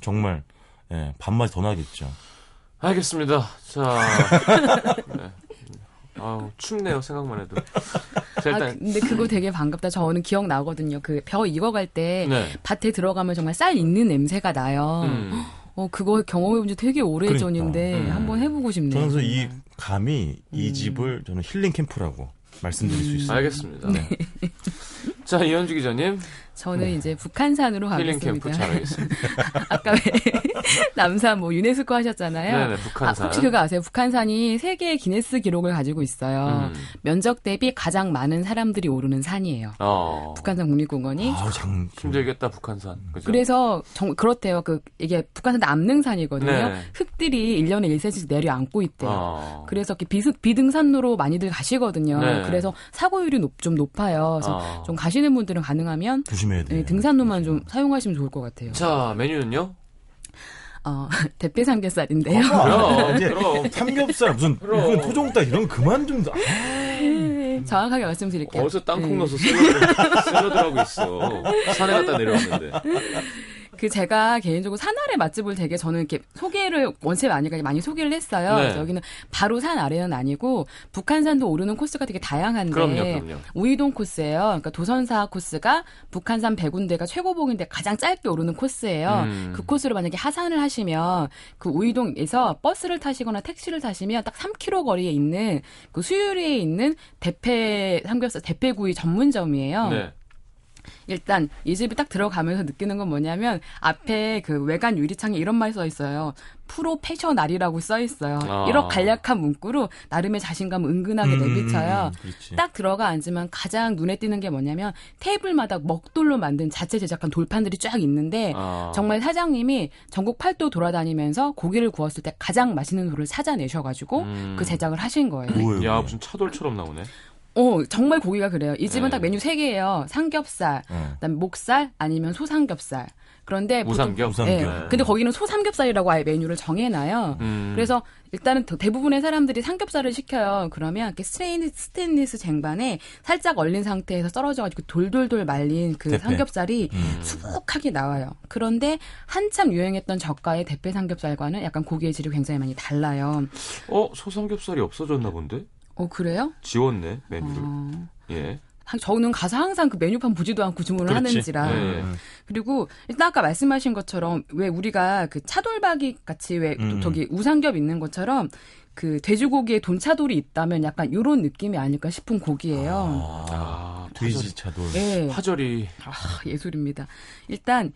정말 예, 밥맛이 더 나겠죠. 알겠습니다. 자, 네. 아우, 춥네요. 생각만 해도. 자, 일단. 아, 근데 그거 되게 반갑다. 저는 기억나거든요. 그 벼 익어갈 때 네. 밭에 들어가면 정말 쌀 익는 냄새가 나요. 음. 어, 그거 경험해본 지 되게 오래 그러니까. 전인데 음. 한번 해보고 싶네요. 저는 그래서 이 감히 이 음. 집을 저는 힐링 캠프라고 말씀드릴 음. 수 있어요. 알겠습니다. 네. 자, 이현주 기자님. 저는 네. 이제 북한산으로 가겠습니다. 힐링 캠프 잘 알겠습니다. 아까 왜 남산 뭐 유네스코 하셨잖아요. 네네, 북한산. 아, 혹시 그거 아세요? 북한산이 세계의 기네스 기록을 가지고 있어요. 음. 면적 대비 가장 많은 사람들이 오르는 산이에요. 어. 북한산 국립공원이. 아, 참 힘들겠다 북한산. 그죠? 그래서 정, 그렇대요. 그 이게 북한산 남능산이거든요. 네. 흙들이 일 년에 일 센티미터씩 내려앉고 있대요. 어. 그래서 이렇게 비, 비등산로로 많이들 가시거든요. 네. 그래서 사고율이 높, 좀 높아요. 그래서 어. 좀 가시는 분들은 가능하면 조심해야 돼요. 네, 등산로만 좀 사용하시면 좋을 것 같아요. 자, 메뉴는요? 어, 대패 삼겹살인데요. 아, 이제 삼겹살 무슨 그런 토종닭 이런 그만 좀. 아. 정확하게 말씀드릴게요. 어디서 땅콩 넣어서 샐러드라고 있어. 산에 갔다 내려왔는데. 그 제가 개인적으로 산아래 맛집을 되게 저는 이렇게 소개를 원체 많이 많이 소개를 했어요. 네. 그래서 여기는 바로 산 아래는 아니고 북한산도 오르는 코스가 되게 다양한데 그럼요, 그럼요. 우이동 코스예요. 그러니까 도선사 코스가 북한산 백운대가 최고봉인데 가장 짧게 오르는 코스예요. 음. 그 코스로 만약에 하산을 하시면 그 우이동에서 버스를 타시거나 택시를 타시면 딱 삼 킬로미터 거리에 있는 그 수유리에 있는 대패 삼겹살 대패구이 전문점이에요. 네. 일단 이 집에 딱 들어가면서 느끼는 건 뭐냐면 앞에 그 외관 유리창에 이런 말이 써 있어요. 프로페셔널이라고 써 있어요. 아. 이런 간략한 문구로 나름의 자신감을 은근하게 음, 내비쳐요. 그렇지. 딱 들어가 앉으면 가장 눈에 띄는 게 뭐냐면 테이블마다 먹돌로 만든 자체 제작한 돌판들이 쫙 있는데 아. 정말 사장님이 전국 팔도 돌아다니면서 고기를 구웠을 때 가장 맛있는 돌을 찾아내셔가지고 음. 그 제작을 하신 거예요. 뭐예요? 야, 무슨 차돌처럼 나오네. 어, 정말 고기가 그래요. 이 집은 네. 딱 메뉴 세 개예요. 삼겹살, 네. 그다음에 목살 아니면 소삼겹살. 그런데 무삼겹. 보통, 네. 근데 거기는 소삼겹살이라고 아예 메뉴를 정해놔요. 음. 그래서 일단은 대부분의 사람들이 삼겹살을 시켜요. 그러면 이렇게 스테인리스, 스테인리스 쟁반에 살짝 얼린 상태에서 썰어져가지고 돌돌돌 말린 그 대패. 삼겹살이 음. 수북하게 나와요. 그런데 한참 유행했던 저가의 대패 삼겹살과는 약간 고기의 질이 굉장히 많이 달라요. 어, 소삼겹살이 없어졌나 본데? 어, 그래요? 지웠네, 메뉴를. 어... 예. 저는 가서 항상 그 메뉴판 보지도 않고 주문을 그렇지. 하는지라. 예. 그리고 일단 아까 말씀하신 것처럼 왜 우리가 그 차돌박이 같이 왜 음. 저기 우삼겹 있는 것처럼 그 돼지고기에 돈차돌이 있다면 약간 이런 느낌이 아닐까 싶은 고기예요. 아, 아 돼지 차돌. 네. 화절이. 아, 예술입니다. 일단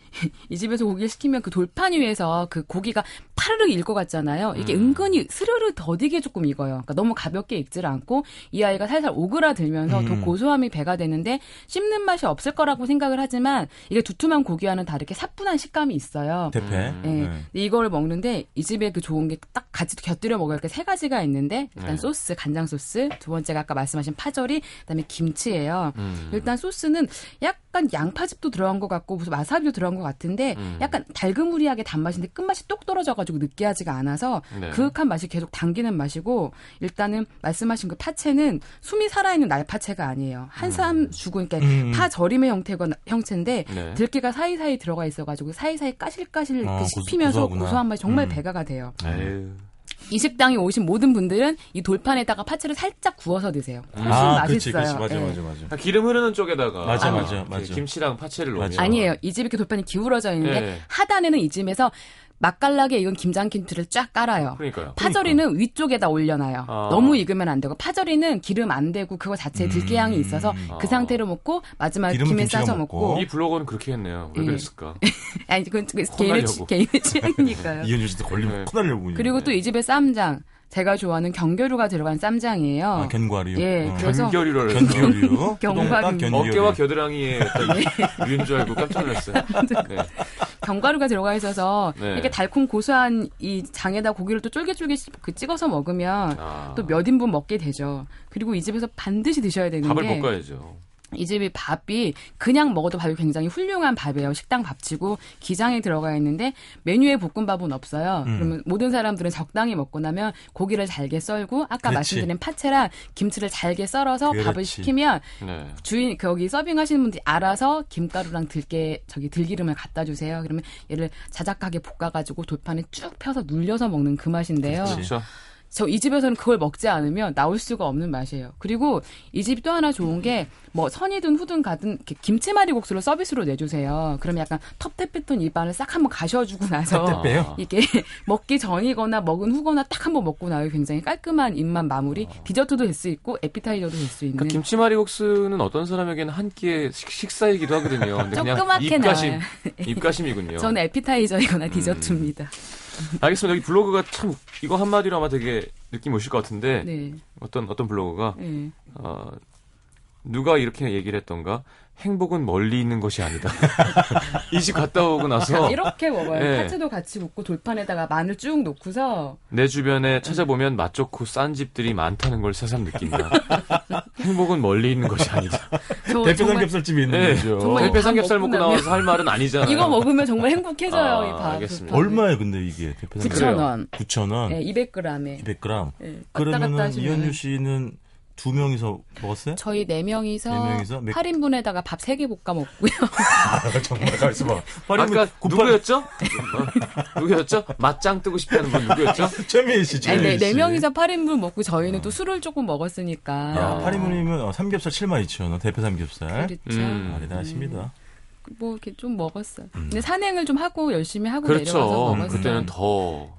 이 집에서 고기를 시키면 그 돌판 위에서 그 고기가 파르르 익을 것 같잖아요. 이게 음. 은근히 스르르 더디게 조금 익어요. 그러니까 너무 가볍게 익질 않고 이 아이가 살살 오그라들면서 음. 더 고소함이 배가 되는데 씹는 맛이 없을 거라고 생각을 하지만 이게 두툼한 고기와는 다르게 사뿐한 식감이 있어요. 대패. 네. 음. 이걸 먹는데 이 집에 그 좋은 게 딱 같이 곁들여 먹을 게 세 가지 가지가 있는데 일단 네. 소스, 간장 소스, 두 번째가 아까 말씀하신 파절이, 그다음에 김치예요. 음. 일단 소스는 약간 양파즙도 들어간 것 같고 무슨 와사비도 들어간 것 같은데 음. 약간 달그무리하게 단맛인데 끝맛이 똑 떨어져가지고 느끼하지가 않아서 네. 그윽한 맛이 계속 당기는 맛이고 일단은 말씀하신 그 파채는 숨이 살아있는 날파채가 아니에요. 한삼 음. 죽은 그러니까 음. 파절임의 형태건 형체인데 네. 들깨가 사이사이 들어가 있어가지고 사이사이 까실까실 이렇게 아, 씹히면서 고소하구나. 고소한 맛이 정말 음. 배가가 돼요. 에이. 이 식당에 오신 모든 분들은 이 돌판에다가 파채를 살짝 구워서 드세요. 훨씬 아, 맛있어요. 그치, 그치. 맞아, 네. 맞아, 맞아. 기름 흐르는 쪽에다가 맞아, 아니, 맞아, 맞아. 김치랑 파채를 넣으면 아니에요. 이 집이 이렇게 돌판이 기울어져 있는데 네. 하단에는 이 집에서 맛깔나게 익은 김장김치를 쫙 깔아요. 그러니까요. 파절이는 그러니까. 위쪽에다 올려놔요. 아. 너무 익으면 안 되고 파절이는 기름 안 되고 그거 자체에 들깨향이 있어서 아. 그 상태로 먹고 마지막에 김에 싸서 먹고. 먹고. 이 블로거는 그렇게 했네요. 왜 그랬을까? 아니 그건 개인의, 개인의 취향이니까요. 이현주 씨도 걸리면 커나려고. 네. 그리고 또 이 집의 쌈장. 제가 좋아하는 견과류가 들어간 쌈장이에요. 아, 견과류. 예, 어. 그래서 견과류를 견과류. 견과류. 어깨와 겨드랑이에 유인 줄 알고 깜짝 놀랐어요. 네. 견과류가 들어가 있어서 네. 이렇게 달콤 고소한 이 장에다 고기를 또 쫄깃쫄깃 찍어서 먹으면 아. 또 몇 인분 먹게 되죠. 그리고 이 집에서 반드시 드셔야 되는 게 밥을 볶아야죠. 이 집이 밥이 그냥 먹어도 밥이 굉장히 훌륭한 밥이에요. 식당 밥치고 기장에 들어가 있는데 메뉴에 볶음밥은 없어요. 음. 그러면 모든 사람들은 적당히 먹고 나면 고기를 잘게 썰고 아까 그렇지. 말씀드린 파채랑 김치를 잘게 썰어서 그렇지. 밥을 시키면 네. 주인 거기 서빙하시는 분들이 알아서 김가루랑 들깨 저기 들기름을 갖다 주세요. 그러면 얘를 자작하게 볶아가지고 돌판에 쭉 펴서 눌려서 먹는 그 맛인데요. 그렇죠. 저 이 집에서는 그걸 먹지 않으면 나올 수가 없는 맛이에요. 그리고 이 집 또 하나 좋은 게 뭐 선이든 후든 가든 김치마리국수로 서비스로 내주세요. 그러면 약간 텁텁 뱉던 입안을 싹 한번 가셔주고 나서 이게 먹기 전이거나 먹은 후거나 딱 한번 먹고 나면 굉장히 깔끔한 입맛 마무리. 디저트도 될 수 있고 에피타이저도 될 수 있는. 그러니까 김치마리국수는 어떤 사람에게는 한 끼의 식, 식사이기도 하거든요. 근데 그냥 조그맣게 입가심, 입가심이군요. 저는 에피타이저이거나 디저트입니다. 음. 알겠습니다. 여기 블로그가 참 이거 한마디로 아마 되게 느낌 오실 것 같은데 네. 어떤 어떤 블로그가 네. 어, 누가 이렇게 얘기를 했던가 행복은 멀리 있는 것이 아니다. 이 집 갔다 오고 나서 이렇게 먹어요. 네. 파채도 같이 먹고 돌판에다가 마늘 쭉 놓고서 내 주변에 찾아보면 맛 좋고 싼 집들이 많다는 걸 새삼 느낀다. 행복은 멀리 있는 것이 아니다. 대패 삼겹살집이 있는 네. 거죠. 대패 삼겹살 먹고 나와서 할 말은 아니잖아요. 이거 먹으면 정말 행복해져요. 아, 이 밥. 알겠습니다. 얼마예요 근데 이게 대패 삼겹살? 구천 원. 구천 원. 네, 이백 그램에. 이백 그램. 네. 그러면 이현주 씨는 두 명이서 먹었어요? 저희 네 명이서, 네 명이서 맥... 팔 인분에다가 밥 세 개 볶아 먹고요. 아, 정말 잘했어. 아까 누구였죠? 누구였죠? 맞짱 뜨고 싶다는 분 누구였죠? 최미애 씨. 네, 네, 네 명이서 팔 인분 먹고 저희는 어. 또 술을 조금 먹었으니까. 야, 팔 인분이면 삼겹살 칠만 이천 원, 대패 삼겹살. 그렇죠. 음. 아, 대단하십니다. 음. 뭐 이렇게 좀 먹었어요. 음. 근데 산행을 좀 하고 열심히 하고 그렇죠. 내려와서 먹었어요. 그때는 더...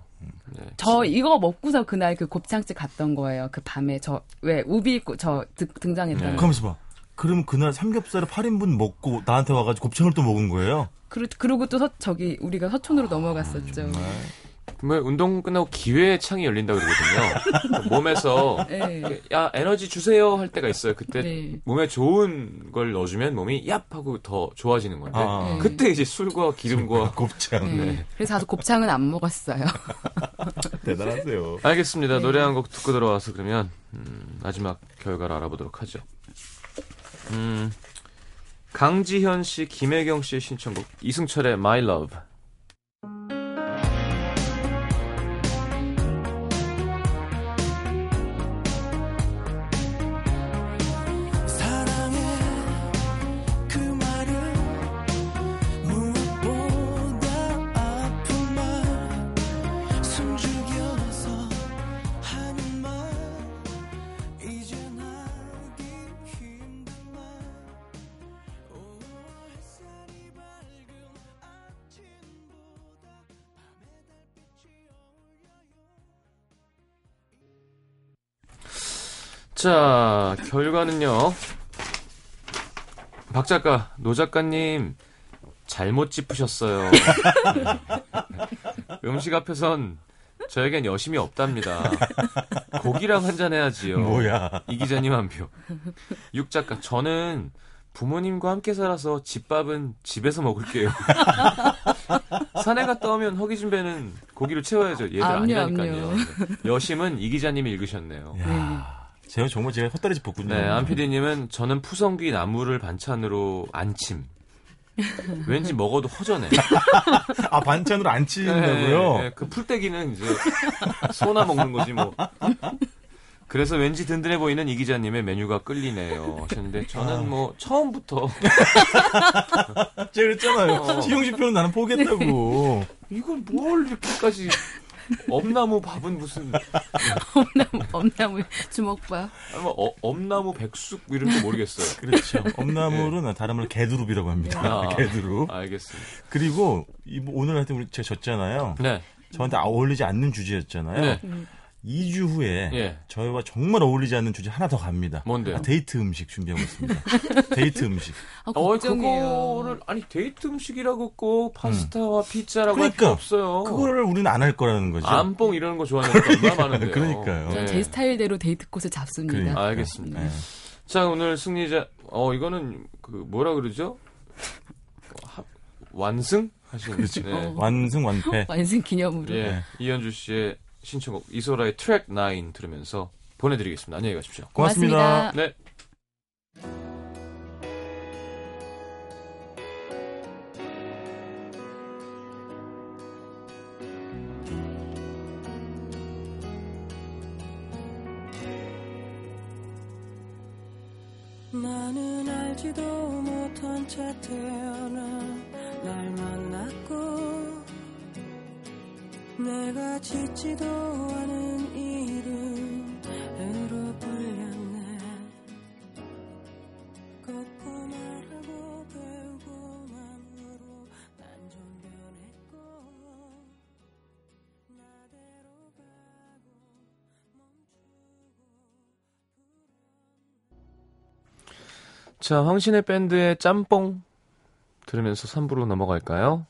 네. 저 이거 먹고서 그날 그 곱창집 갔던 거예요. 그 밤에 저 왜 우비 입고 저 등장했던. 네. 가만있어 봐. 그럼 그날 삼겹살을 팔 인분 먹고 나한테 와가지고 곱창을 또 먹은 거예요? 그러, 그러고 또 서, 저기 우리가 서촌으로 아, 넘어갔었죠. 정말. 정말 운동 끝나고 기회의 창이 열린다고 그러거든요. 몸에서 네. 야 에너지 주세요 할 때가 있어요. 그때 네. 몸에 좋은 걸 넣어주면 몸이 얍 하고 더 좋아지는 건데 아, 네. 그때 이제 술과 기름과 곱창. 네. 네. 그래서 아직 곱창은 안 먹었어요. 대단하세요. 알겠습니다. 네. 노래 한 곡 듣고 들어와서 그러면 음, 마지막 결과를 알아보도록 하죠. 음, 강지현 씨, 김혜경 씨의 신청곡 이승철의 My Love. 자, 결과는요. 박 작가, 노 작가님 잘못 짚으셨어요. 음식 앞에선 저에겐 여심이 없답니다. 고기랑 한잔 해야지요. 뭐야. 이 기자님 한 표. 육 작가, 저는 부모님과 함께 살아서 집밥은 집에서 먹을게요. 산에 갔다 오면 허기진 배는 고기를 채워야죠. 얘들 압류, 아니라니까요. 압류. 여심은 이 기자님이 읽으셨네요. 야. 제가 정말 제가 헛다리 짚었군요. 네, 안 피디님은 저는 푸성귀 나물을 반찬으로 안침. 왠지 먹어도 허전해. 아, 반찬으로 안 치는다고요? 네, 네, 그 풀떼기는 이제 소나 먹는 거지 뭐. 그래서 왠지 든든해 보이는 이 기자님의 메뉴가 끌리네요 하셨는데 저는 뭐 처음부터 제가 그랬잖아요. 식용식표는 나는 포기했다고. 이걸 뭘 이렇게까지... 엄나무 밥은 무슨 엄나무 엄나무 주먹밥 아니면 어, 엄나무 백숙 이런 거 모르겠어요. 그렇죠. 엄나무는 네. 다른 말로 개두릅이라고 합니다. 아, 개두릅. 알겠습니다. 그리고 오늘 하여튼 우리 제가 졌잖아요. 네. 저한테 어울리지 않는 주제였잖아요. 네. 이 주 후에 예. 저희와 정말 어울리지 않는 주제 하나 더 갑니다. 뭔데요? 아, 데이트 음식 준비하고 있습니다. 데이트 음식. 아, 어, 그거를 아니 데이트 음식이라고 꼭 파스타와 음. 피자라고 그러니까, 할 필요 없어요. 그거를 우리는 안 할 거라는 거죠. 안뽕 이러는 거 좋아하는 거 얼마나 많은데요. 그러니까요. 네. 제 스타일대로 데이트 코스 잡습니다. 그러니까. 아, 알겠습니다. 네. 자, 오늘 승리자 어 이거는 그 뭐라 그러죠? 하, 완승 하시는지. 그렇죠. 네. 어. 완승 완패. 완승 기념으로. 예. 네. 이현주 씨의 신청곡 이소라의 트랙 구 들으면서 보내드리겠습니다. 안녕히 가십시오. 고맙습니다. 고맙습니다. 네. 나는 알지도 못한 채 태어나 날 만났고 내가 짓지도 않은 이름으로 불렸네. 걷고 말하고 배우고 마음으로 난 좀 변했고 나대로 가고 멈추고. 자, 황신혜 밴드의 짬뽕 들으면서 삼 부로 넘어갈까요?